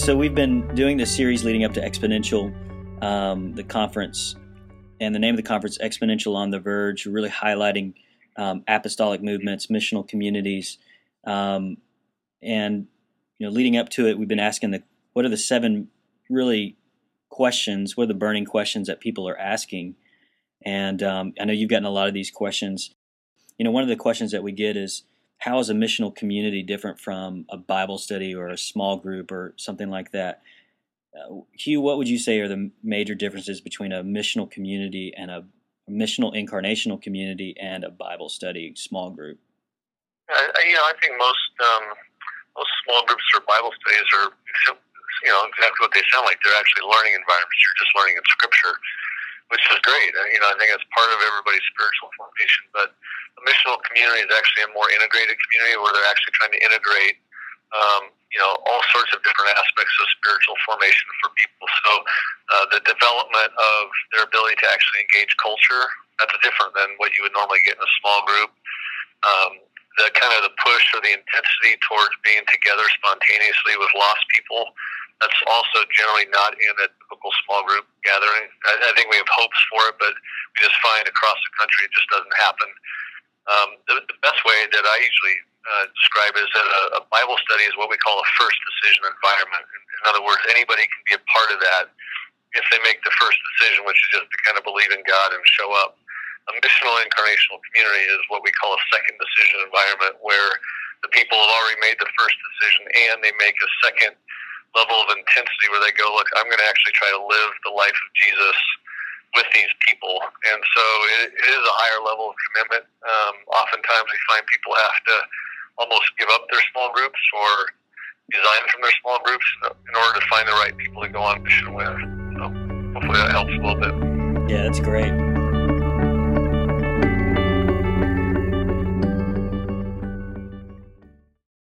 So we've been doing this series leading up to Exponential, the conference, and the name of the conference, Exponential on the Verge, really highlighting apostolic movements, missional communities, and leading up to it, we've been asking what are the seven really questions, what are the burning questions that people are asking, and I know you've gotten a lot of these questions. One of the questions that we get is, how is a missional community different from a Bible study or a small group or something like that? Hugh, what would you say are the major differences between a missional community and a missional incarnational community and a Bible study small group? I think most small groups or Bible studies are, exactly what they sound like. They're actually learning environments. You're just learning in Scripture, which is great. I think that's part of everybody's spiritual formation. But a missional community is actually a more integrated community where they're actually trying to integrate, all sorts of different aspects of spiritual formation for people. So the development of their ability to actually engage culture, that's different than what you would normally get in a small group. The kind of the push or the intensity towards being together spontaneously with lost people, that's also generally not in a typical small group gathering. I think we have hopes for it, but we just find across the country it just doesn't happen. The best way that I usually describe is that a Bible study is what we call a first decision environment. In other words, anybody can be a part of that if they make the first decision, which is just to kind of believe in God and show up. A missional incarnational community is what we call a second decision environment, where the people have already made the first decision and they make a second level of intensity where they go, look, I'm going to actually try to live the life of Jesus with these people. And so it is a higher level of commitment. Oftentimes we find people have to almost give up their small groups or design from their small groups in order to find the right people to go on mission with. So hopefully that helps a little bit. Yeah, that's great.